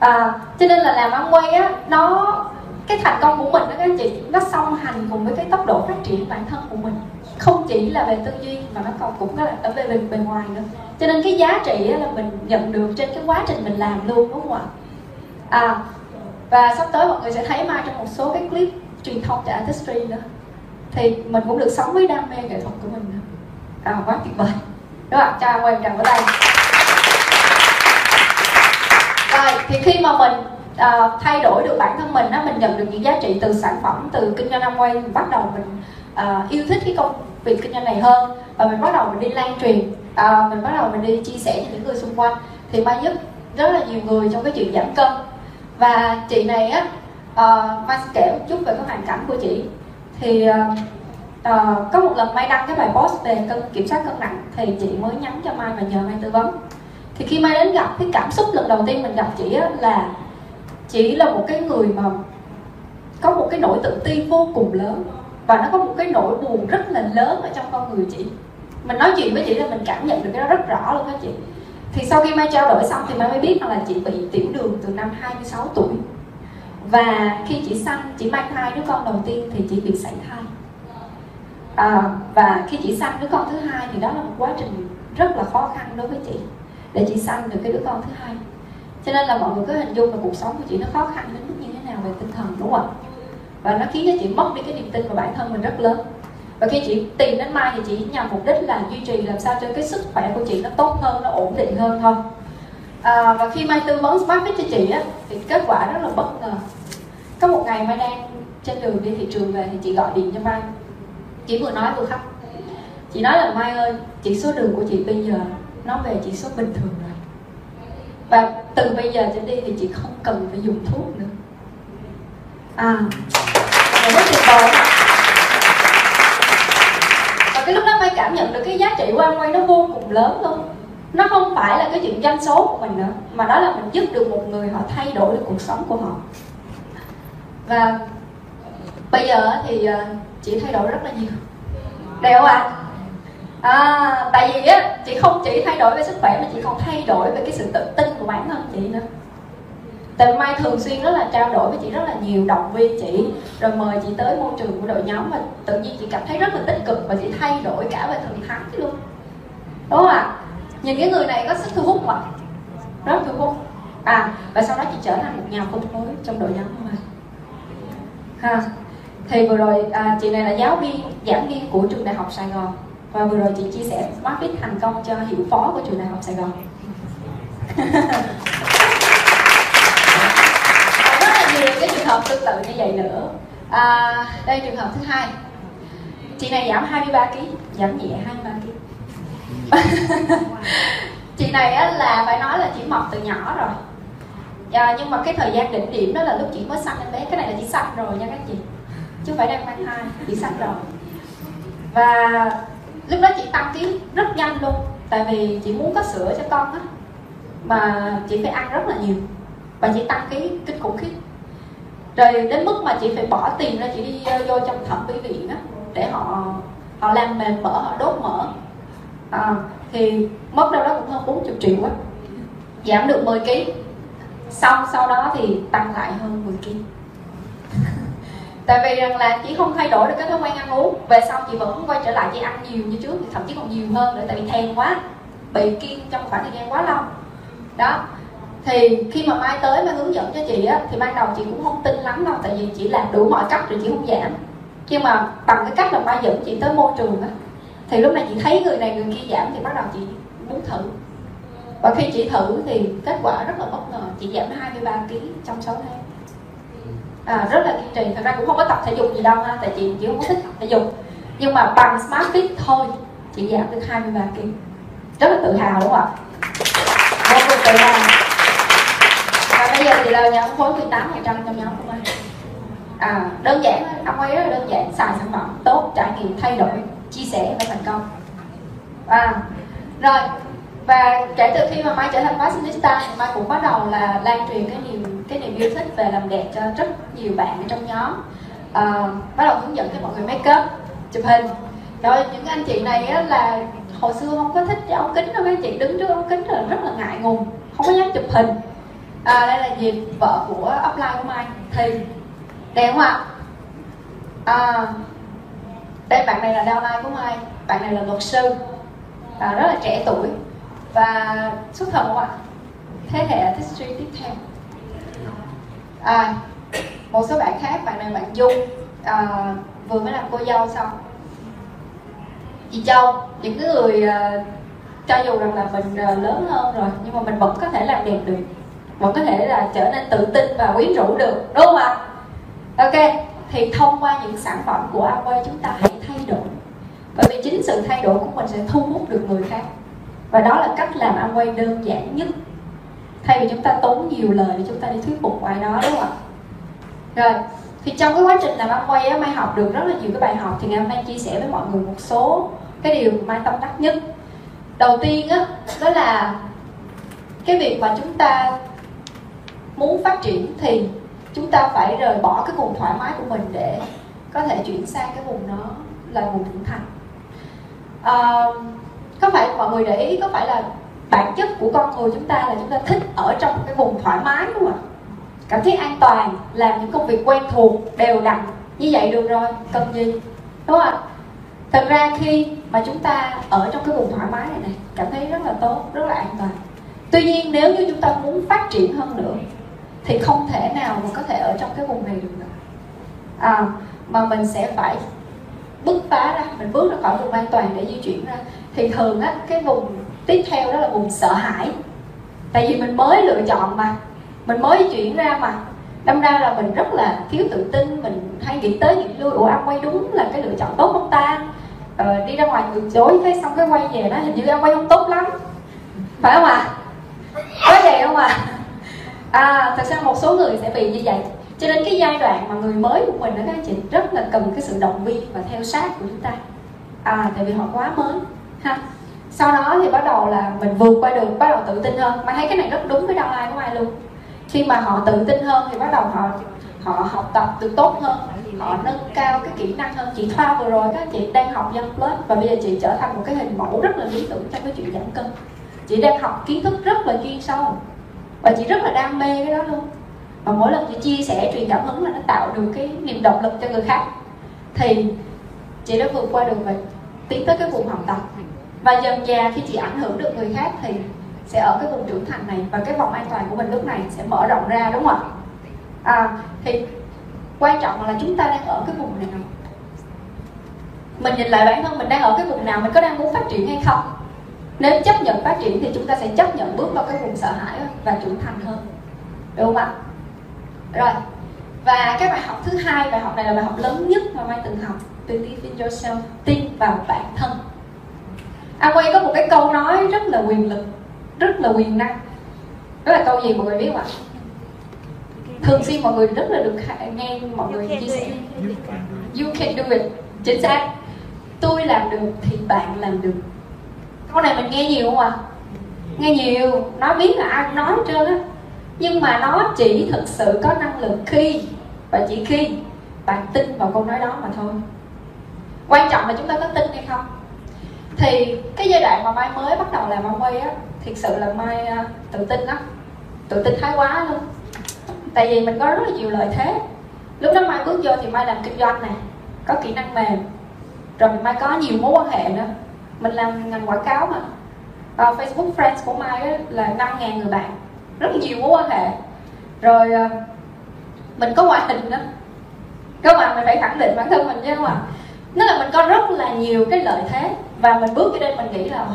À, cho nên là làm Amway á, nó cái thành công của mình đó các chị, nó song hành cùng với cái tốc độ phát triển bản thân của mình, không chỉ là về tư duy mà nó còn cũng có là ở bề, bề, bề ngoài nữa. Cho nên cái giá trị là mình nhận được trên cái quá trình mình làm luôn, đúng không ạ? À, và sắp tới mọi người sẽ thấy Mai trong một số cái clip truyền thông cho artistry nữa, thì mình cũng được sống với đam mê nghệ thuật của mình nữa. À, quá tuyệt vời, đúng không? Cho Amway một tràng vỗ tay. Rồi thì khi mà mình à, thay đổi được bản thân mình á, mình nhận được những giá trị từ sản phẩm, từ kinh doanh Amway, bắt đầu mình à, yêu thích cái công việc kinh doanh này hơn, và mình bắt đầu mình đi lan truyền, à, mình bắt đầu mình đi chia sẻ cho những người xung quanh. Thì Mai giúp rất là nhiều người trong cái chuyện giảm cân. Và chị này á, Uh, Mai kể một chút về cái hoàn cảnh của chị. Thì uh, uh, có một lần Mai đăng cái bài post về cân, kiểm soát cân nặng, thì chị mới nhắn cho Mai và nhờ Mai tư vấn. Thì khi Mai đến gặp, cái cảm xúc lần đầu tiên mình gặp chị á, là chị là một cái người mà có một cái nỗi tự ti vô cùng lớn, và nó có một cái nỗi buồn rất là lớn ở trong con người chị. Mình nói chuyện với chị là mình cảm nhận được cái đó rất rõ luôn đó chị. Thì sau khi Mai trao đổi xong thì Mai mới biết rằng là chị bị tiểu đường từ năm hai mươi sáu tuổi. Và khi chị sanh, chị mang thai đứa con đầu tiên thì chị bị sảy thai. À, và khi chị sanh đứa con thứ hai thì đó là một quá trình rất là khó khăn đối với chị, để chị sanh được cái đứa con thứ hai. Cho nên là mọi người cứ hình dung là cuộc sống của chị nó khó khăn đến mức như thế nào về tinh thần, đúng không ạ? Và nó khiến cho chị mất đi cái niềm tin vào bản thân mình rất lớn. Và khi chị tìm đến Mai thì chị nhằm mục đích là duy trì làm sao cho cái sức khỏe của chị nó tốt hơn, nó ổn định hơn thôi. À, và khi Mai tư vấn Smart Fit cho chị á, thì kết quả rất là bất ngờ. Có một ngày Mai đang trên đường đi thị trường về thì chị gọi điện cho Mai. Chị vừa nói vừa khóc. Chị nói là Mai ơi, chỉ số đường của chị bây giờ nó về chỉ số bình thường rồi. Và từ bây giờ trở đi thì chị không cần phải dùng thuốc nữa. À, rất tuyệt vời. Và cái lúc đó Mai cảm nhận được cái giá trị của Amway nó vô cùng lớn luôn. Nó không phải là cái chuyện doanh số của mình nữa, mà đó là mình giúp được một người, họ thay đổi được cuộc sống của họ. Và bây giờ thì chị thay đổi rất là nhiều, đẹp không ạ? À? À, tại vì á, chị không chỉ thay đổi về sức khỏe mà chị còn thay đổi về cái sự tự tin của bản thân chị nữa. Tại Mai thường xuyên đó là trao đổi với chị rất là nhiều, động viên chị, rồi mời chị tới môi trường của đội nhóm, và tự nhiên chị cảm thấy rất là tích cực và chị thay đổi cả về thần thái luôn, đúng không ạ? À? Nhìn cái người này có sức thu hút mà, rất thu hút. À, và sau đó chị trở thành một nhà phân phối trong đội nhóm của mình. Ha. Thì vừa rồi à, chị này là giáo viên, giảng viên của trường đại học Sài Gòn, và vừa rồi chị chia sẻ Smart Fit thành công cho hiệu phó của trường đại học Sài Gòn. Rất là nhiều cái trường hợp tương tự như vậy nữa. À, đây trường hợp thứ hai, chị này giảm hai mươi ba ki lô gam, giảm nhẹ hai mươi ba ki lô gam. Chị này á, là phải nói là chị mập từ nhỏ rồi, à, nhưng mà cái thời gian đỉnh điểm đó là lúc chị mới sanh em bé. Cái này là chị sanh rồi nha các chị, chứ không phải đang mang thai, chị sanh rồi. Và lúc đó chị tăng ký rất nhanh luôn, tại vì chị muốn có sữa cho con á, mà chị phải ăn rất là nhiều, và chị tăng ký kinh khủng khiếp. Rồi đến mức mà chị phải bỏ tiền ra chị đi vô trong thẩm mỹ viện á, để họ họ làm mềm mỡ, họ đốt mỡ. À, thì mất đâu đó cũng hơn bốn mươi triệu á, giảm được mười ký, xong sau đó thì tăng lại hơn mười ký. Tại vì rằng là chị không thay đổi được cái thói quen ăn uống, về sau chị vẫn quay trở lại chị ăn nhiều như trước, thậm chí còn nhiều hơn nữa, tại vì thèm quá, bị kiêng trong khoảng thời gian quá lâu. Đó. Thì khi mà Mai tới Mai hướng dẫn cho chị á, thì ban đầu chị cũng không tin lắm đâu, tại vì chị làm đủ mọi cách rồi chị không giảm. Nhưng mà bằng cái cách là Mai dẫn chị tới môi trường á, thì lúc này chị thấy người này người kia giảm thì bắt đầu chị muốn thử. Và khi chị thử thì kết quả rất là bất ngờ, chị giảm hai mươi ba ký trong sáu tháng. À, rất là kiên trì, thật ra cũng không có tập thể dục gì đâu ha, tại chị chỉ không có thích tập thể dục. Nhưng mà bằng Smart Fit thôi, chị giảm được hai mươi ba ký. Rất là tự hào đúng không ạ? Rất là tự hào. Và bây giờ thì là nhóm khối mười tám phần trăm trong nhóm của Mai. À, đơn giản, Amway rất là đơn giản, xài sản phẩm tốt, trải nghiệm thay đổi, chia sẻ và thành công. À, rồi, và kể từ khi mà Mai trở thành fashionista thì Mai cũng bắt đầu là lan truyền cái niềm cái niềm yêu thích về làm đẹp cho rất nhiều bạn ở trong nhóm. À, bắt đầu hướng dẫn cho mọi người make up, chụp hình. Rồi những anh chị này á, là hồi xưa không có thích cái ống kính đâu, mấy chị đứng trước ống kính là rất là ngại ngùng, không có dám chụp hình. À, đây là dịp vợ của offline của Mai thì đẹp không ạ? À, đây bạn này là downline của Mai, bạn này là luật sư, à, rất là trẻ tuổi và xuất thân không ạ? Thế hệ history tiếp theo. À, một số bạn khác, bạn này bạn Dung, à, vừa mới làm cô dâu xong. Chị Châu, những cái người à, cho dù rằng là mình à, lớn hơn rồi nhưng mà mình vẫn có thể làm đẹp được, vẫn có thể là trở nên tự tin và quyến rũ được, đúng không ạ? Ok, thì thông qua những sản phẩm của Amway chúng ta hãy thay đổi, bởi vì chính sự thay đổi của mình sẽ thu hút được người khác. Và đó là cách làm Amway đơn giản nhất, thay vì chúng ta tốn nhiều lời để chúng ta đi thuyết phục ai đó, đúng không ạ? Rồi, thì trong cái quá trình làm Amway á, Mai học được rất là nhiều cái bài học, thì ngày hôm nay chia sẻ với mọi người một số cái điều Mai tâm đắc nhất. Đầu tiên á, đó là cái việc mà chúng ta muốn phát triển thì chúng ta phải rời bỏ cái vùng thoải mái của mình để có thể chuyển sang cái vùng nó là vùng trưởng thành. À, có phải mọi người để ý, có phải là bản chất của con người chúng ta là chúng ta thích ở trong cái vùng thoải mái đúng không ạ? Cảm thấy an toàn, làm những công việc quen thuộc, đều đặn, như vậy được rồi, cần gì? Đúng không ạ? Thật ra khi mà chúng ta ở trong cái vùng thoải mái này này, cảm thấy rất là tốt, rất là an toàn. Tuy nhiên nếu như chúng ta muốn phát triển hơn nữa, thì không thể nào mà có thể ở trong cái vùng này được nữa. À, mà mình sẽ phải bứt phá ra, mình bước ra khỏi vùng an toàn để di chuyển ra. Thì thường á, cái vùng tiếp theo đó là vùng sợ hãi. Tại vì mình mới lựa chọn mà, mình mới chuyển ra mà, đâm ra là mình rất là thiếu tự tin, mình hay nghĩ tới nghĩ lui, ủa Amway đúng là cái lựa chọn tốt không ta? Ờ, đi ra ngoài ngược dối thế xong cái quay về đó hình như Amway không tốt lắm, phải không ạ? Có vậy không ạ? À, thật ra một số người sẽ bị như vậy, cho nên cái giai đoạn mà người mới của mình đó các anh chị rất là cần cái sự động viên và theo sát của chúng ta, à, tại vì họ quá mới ha. Sau đó thì bắt đầu là mình vượt qua được, bắt đầu tự tin hơn. Mà thấy cái này rất đúng với downline của Mai luôn. Khi mà họ tự tin hơn thì bắt đầu họ họ học tập được tốt hơn, họ nâng cao cái kỹ năng hơn. Chị Thoa vừa rồi các chị đang học Young Plus và bây giờ chị trở thành một cái hình mẫu rất là lý tưởng trong cái chuyện giảm cân. Chị đang học kiến thức rất là chuyên sâu và chị rất là đam mê cái đó luôn. Và mỗi lần chị chia sẻ truyền cảm hứng là nó tạo được cái niềm động lực cho người khác. Thì chị đã vượt qua được và tiến tới cái vùng học tập. Và dần dà khi chị ảnh hưởng được người khác thì sẽ ở cái vùng trưởng thành này, và cái vòng an toàn của mình lúc này sẽ mở rộng ra, đúng không ạ? À, thì quan trọng là chúng ta đang ở cái vùng nào. Mình nhìn lại bản thân mình đang ở cái vùng nào, mình có đang muốn phát triển hay không? Nếu chấp nhận phát triển thì chúng ta sẽ chấp nhận bước vào cái vùng sợ hãi và trưởng thành hơn, đúng không ạ? Rồi, và cái bài học thứ hai, bài học này là bài học lớn nhất mà Mai từng học, Believe in yourself, tin vào bản thân. Amway có một cái câu nói rất là quyền lực, rất là quyền năng. Đó là câu gì mọi người biết không ạ? Thường xuyên mọi người rất là được nghe mọi người chia sẻ. You can do it. Chính xác. Tôi làm được thì bạn làm được. Câu này mình nghe nhiều không ạ? Nghe nhiều, nói biết là ai cũng nói hết trơn á. Nhưng mà nó chỉ thực sự có năng lực khi và chỉ khi bạn tin vào câu nói đó mà thôi. Quan trọng là chúng ta có tin hay không. Thì cái giai đoạn mà Mai mới bắt đầu làm Amway á, thực sự là Mai uh, tự tin lắm, tự tin thái quá luôn. Tại vì mình có rất là nhiều lợi thế. Lúc đó Mai bước vô thì Mai làm kinh doanh nè, có kỹ năng mềm, rồi Mai có nhiều mối quan hệ nữa. Mình làm ngành quảng cáo mà, uh, Facebook Friends của Mai á, là năm ngàn người bạn, rất nhiều mối quan hệ. Rồi uh, mình có ngoại hình nữa. Các bạn mình phải khẳng định bản thân mình chứ không ạ? Nó là mình có rất là nhiều cái lợi thế. Và mình bước cái đây mình nghĩ là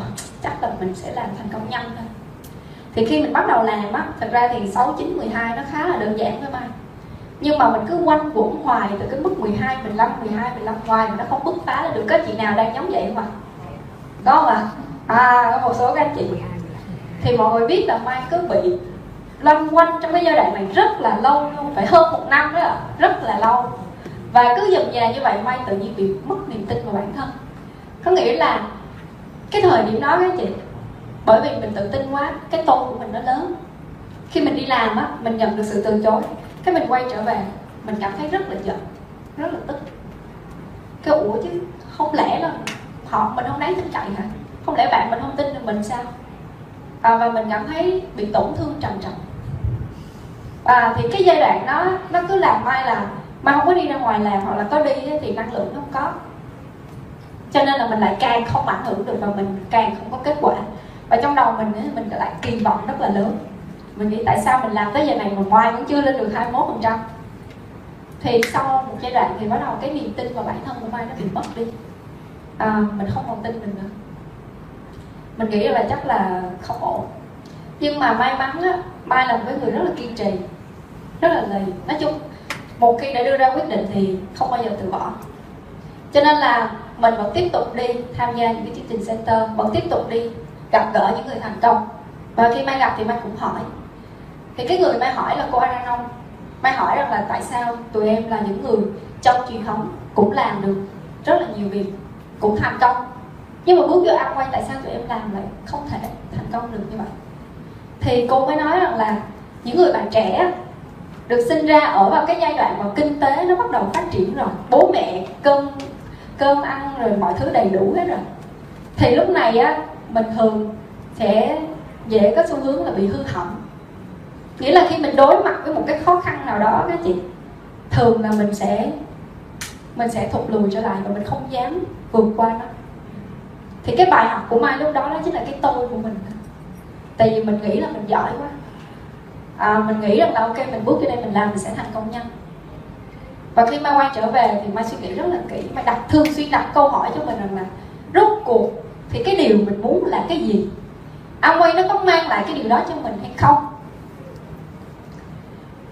chắc là mình sẽ làm thành công nhanh thôi. Thì khi mình bắt đầu làm á, thật ra thì sáu, chín, mười hai nó khá là đơn giản với Mai. Nhưng mà mình cứ quanh quẩn hoài từ cái mức mười hai, mười lăm, mười hai, mười lăm hoài mà nó không bứt phá là được. Có chị nào đang giống vậy không ạ? Có không ạ? À, có một số các anh chị. Thì mọi người biết là Mai cứ bị loanh quanh trong cái giai đoạn này rất là lâu luôn, phải hơn một năm đó ạ, rất là lâu. Và cứ dần dà như vậy Mai tự nhiên bị mất niềm tin vào bản thân. Có nghĩa là cái thời điểm đó các chị, bởi vì mình tự tin quá, cái tôi của mình nó lớn. Khi mình đi làm á, mình nhận được sự từ chối, cái mình quay trở về, mình cảm thấy rất là giận, rất là tức. Cái ủa chứ không lẽ là họ mình không đáng tin cậy hả? Không lẽ bạn mình không tin được mình sao? À, và mình cảm thấy bị tổn thương trầm trọng. À, thì cái giai đoạn đó nó cứ làm Mai là Mai không có đi ra ngoài làm, hoặc là có đi thì năng lượng nó không có. Cho nên là mình lại càng không ảnh hưởng được và mình càng không có kết quả. Và trong đầu mình mình lại kỳ vọng rất là lớn. Mình nghĩ tại sao mình làm tới giờ này mà ngoài vẫn chưa lên được hai mươi mốt phần trăm. Thì sau một giai đoạn thì bắt đầu cái niềm tin vào bản thân của Mai nó bị mất đi. À, mình không còn tin mình nữa. Mình nghĩ là chắc là không ổn. Nhưng mà may mắn á, Mai là một cái người rất là kiên trì, rất là lì. Nói chung một khi đã đưa ra quyết định thì không bao giờ từ bỏ. Cho nên là mình vẫn tiếp tục đi tham gia những cái chương trình center, vẫn tiếp tục đi gặp gỡ những người thành công. Và khi Mai gặp thì Mai cũng hỏi. Thì cái người Mai hỏi là cô Aranon. Mai hỏi rằng là tại sao tụi em là những người trong truyền thống cũng làm được rất là nhiều việc, cũng thành công, nhưng mà bước vô Amway tại sao tụi em làm lại không thể thành công được như vậy? Thì cô mới nói rằng là những người bạn trẻ được sinh ra ở vào cái giai đoạn mà kinh tế nó bắt đầu phát triển rồi, bố mẹ cơm cơm ăn rồi mọi thứ đầy đủ hết rồi, thì lúc này á mình thường sẽ dễ có xu hướng là bị hư hỏng. Nghĩa là khi mình đối mặt với một cái khó khăn nào đó các chị, thường là mình sẽ mình sẽ thụt lùi trở lại và mình không dám vượt qua nó. Thì cái bài học của Mai lúc đó đó chính là cái tôi của mình. Tại vì mình nghĩ là mình giỏi quá. À, mình nghĩ rằng là ok, mình bước vô đây mình làm mình sẽ thành công nhanh. Và khi Mai quay trở về thì Mai suy nghĩ rất là kỹ. Mai đặt thường xuyên đặt câu hỏi cho mình rằng là rốt cuộc thì cái điều mình muốn là cái gì? Amway nó có mang lại cái điều đó cho mình hay không?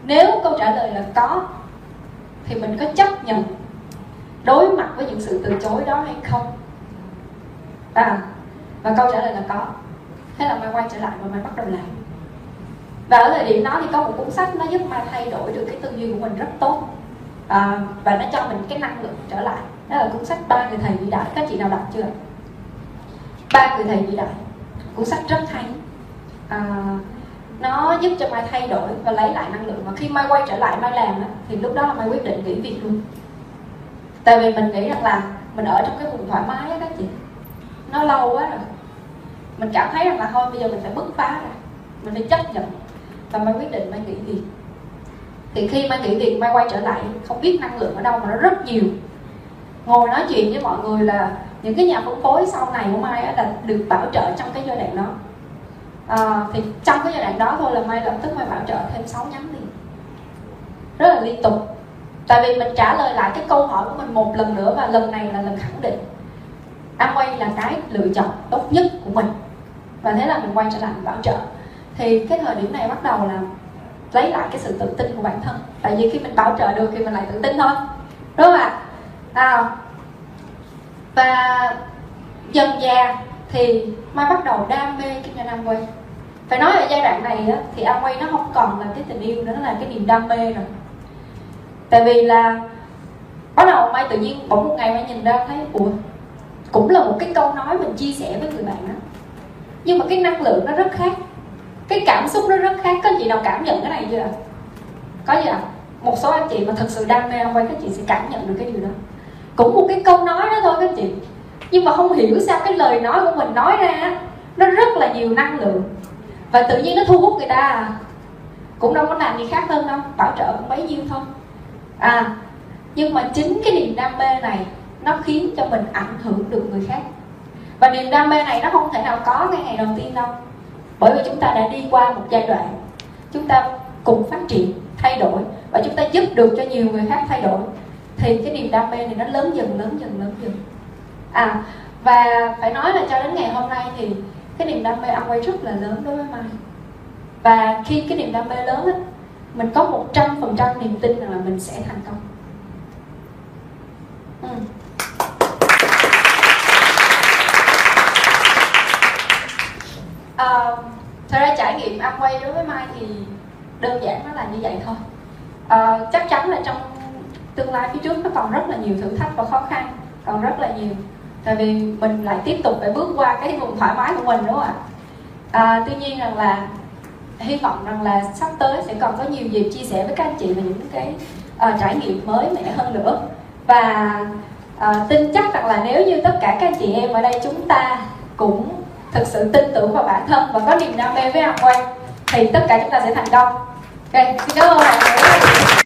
Nếu câu trả lời là có, thì mình có chấp nhận đối mặt với những sự từ chối đó hay không? À, và câu trả lời là có. Thế là Mai quay trở lại và Mai bắt đầu làm. Và ở thời điểm đó thì có một cuốn sách nó giúp Mai thay đổi được cái tư duy của mình rất tốt. À, và nó cho mình cái năng lượng trở lại. Đó là cuốn sách Ba Người Thầy Vĩ Đại. Các chị nào đọc chưa? Ba Người Thầy Vĩ Đại. Cuốn sách rất hay. À, nó giúp cho Mai thay đổi và lấy lại năng lượng. Và khi Mai quay trở lại Mai làm đó, thì lúc đó là Mai quyết định nghỉ việc luôn. Tại vì mình nghĩ rằng là mình ở trong cái vùng thoải mái á các chị, nó lâu quá rồi. Mình cảm thấy rằng là thôi bây giờ mình phải bứt phá ra, mình phải chấp nhận. Và Mai quyết định Mai nghỉ việc. Thì khi Mai nghỉ việc Mai quay trở lại, không biết năng lượng ở đâu mà nó rất nhiều. Ngồi nói chuyện với mọi người là những cái nhà phân phối sau này của Mai là được bảo trợ trong cái giai đoạn đó. À, thì trong cái giai đoạn đó thôi là Mai lập tức Mai bảo trợ thêm sáu nhánh liền, rất là liên tục. Tại vì mình trả lời lại cái câu hỏi của mình một lần nữa, và lần này là lần khẳng định Amway là cái lựa chọn tốt nhất của mình. Và thế là mình quay trở lại mình bảo trợ. Thì cái thời điểm này bắt đầu là lấy lại cái sự tự tin của bản thân. Tại vì khi mình bảo trợ được thì mình lại tự tin thôi, đúng không ạ? À, và dần dà thì Mai bắt đầu đam mê kinh doanh Amway. Phải nói ở giai đoạn này á, thì Amway nó không còn là cái tình yêu nữa, nó là cái niềm đam mê rồi. Tại vì là bắt đầu Mai tự nhiên bỗng một ngày Mai nhìn ra thấy ủa, cũng là một cái câu nói mình chia sẻ với người bạn đó, nhưng mà cái năng lượng nó rất khác, cái cảm xúc nó rất khác. Có chị nào cảm nhận cái này chưa? Có gì ạ? Một số anh chị mà thật sự đam mê Amway, các chị sẽ cảm nhận được cái điều đó. cũng một cái câu nói đó thôi các chị, nhưng mà không hiểu sao cái lời nói của mình nói ra nó rất là nhiều năng lượng và tự nhiên nó thu hút người ta. Cũng đâu có làm gì khác hơn đâu, bảo trợ cũng bấy nhiêu thôi à. Nhưng mà chính cái niềm đam mê này nó khiến cho mình ảnh hưởng được người khác, và niềm đam mê này nó không thể nào có ngay ngày đầu tiên đâu, bởi vì chúng ta đã đi qua một giai đoạn chúng ta cùng phát triển, thay đổi và chúng ta giúp được cho nhiều người khác thay đổi, thì cái niềm đam mê này nó lớn dần lớn dần lớn dần à. Và phải nói là cho đến ngày hôm nay thì cái niềm đam mê Amway rất là lớn đối với Mai. Và khi cái niềm đam mê lớn ấy, mình có một trăm phần trăm niềm tin rằng là mình sẽ thành công. Ừ. À, thật ra trải nghiệm Amway đối với Mai thì đơn giản nó là như vậy thôi. À, chắc chắn là trong tương lai phía trước nó còn rất là nhiều thử thách và khó khăn, còn rất là nhiều. Tại vì mình lại tiếp tục phải bước qua cái vùng thoải mái của mình, đúng không ạ? À, tuy nhiên rằng là hy vọng rằng là sắp tới sẽ còn có nhiều dịp chia sẻ với các anh chị về những cái uh, trải nghiệm mới mẻ hơn nữa. Và uh, tin chắc rằng là nếu như tất cả các anh chị em ở đây chúng ta cũng thực sự tin tưởng vào bản thân và có niềm đam mê với Amway thì tất cả chúng ta sẽ thành công. Ok, xin cảm ơn mọi người.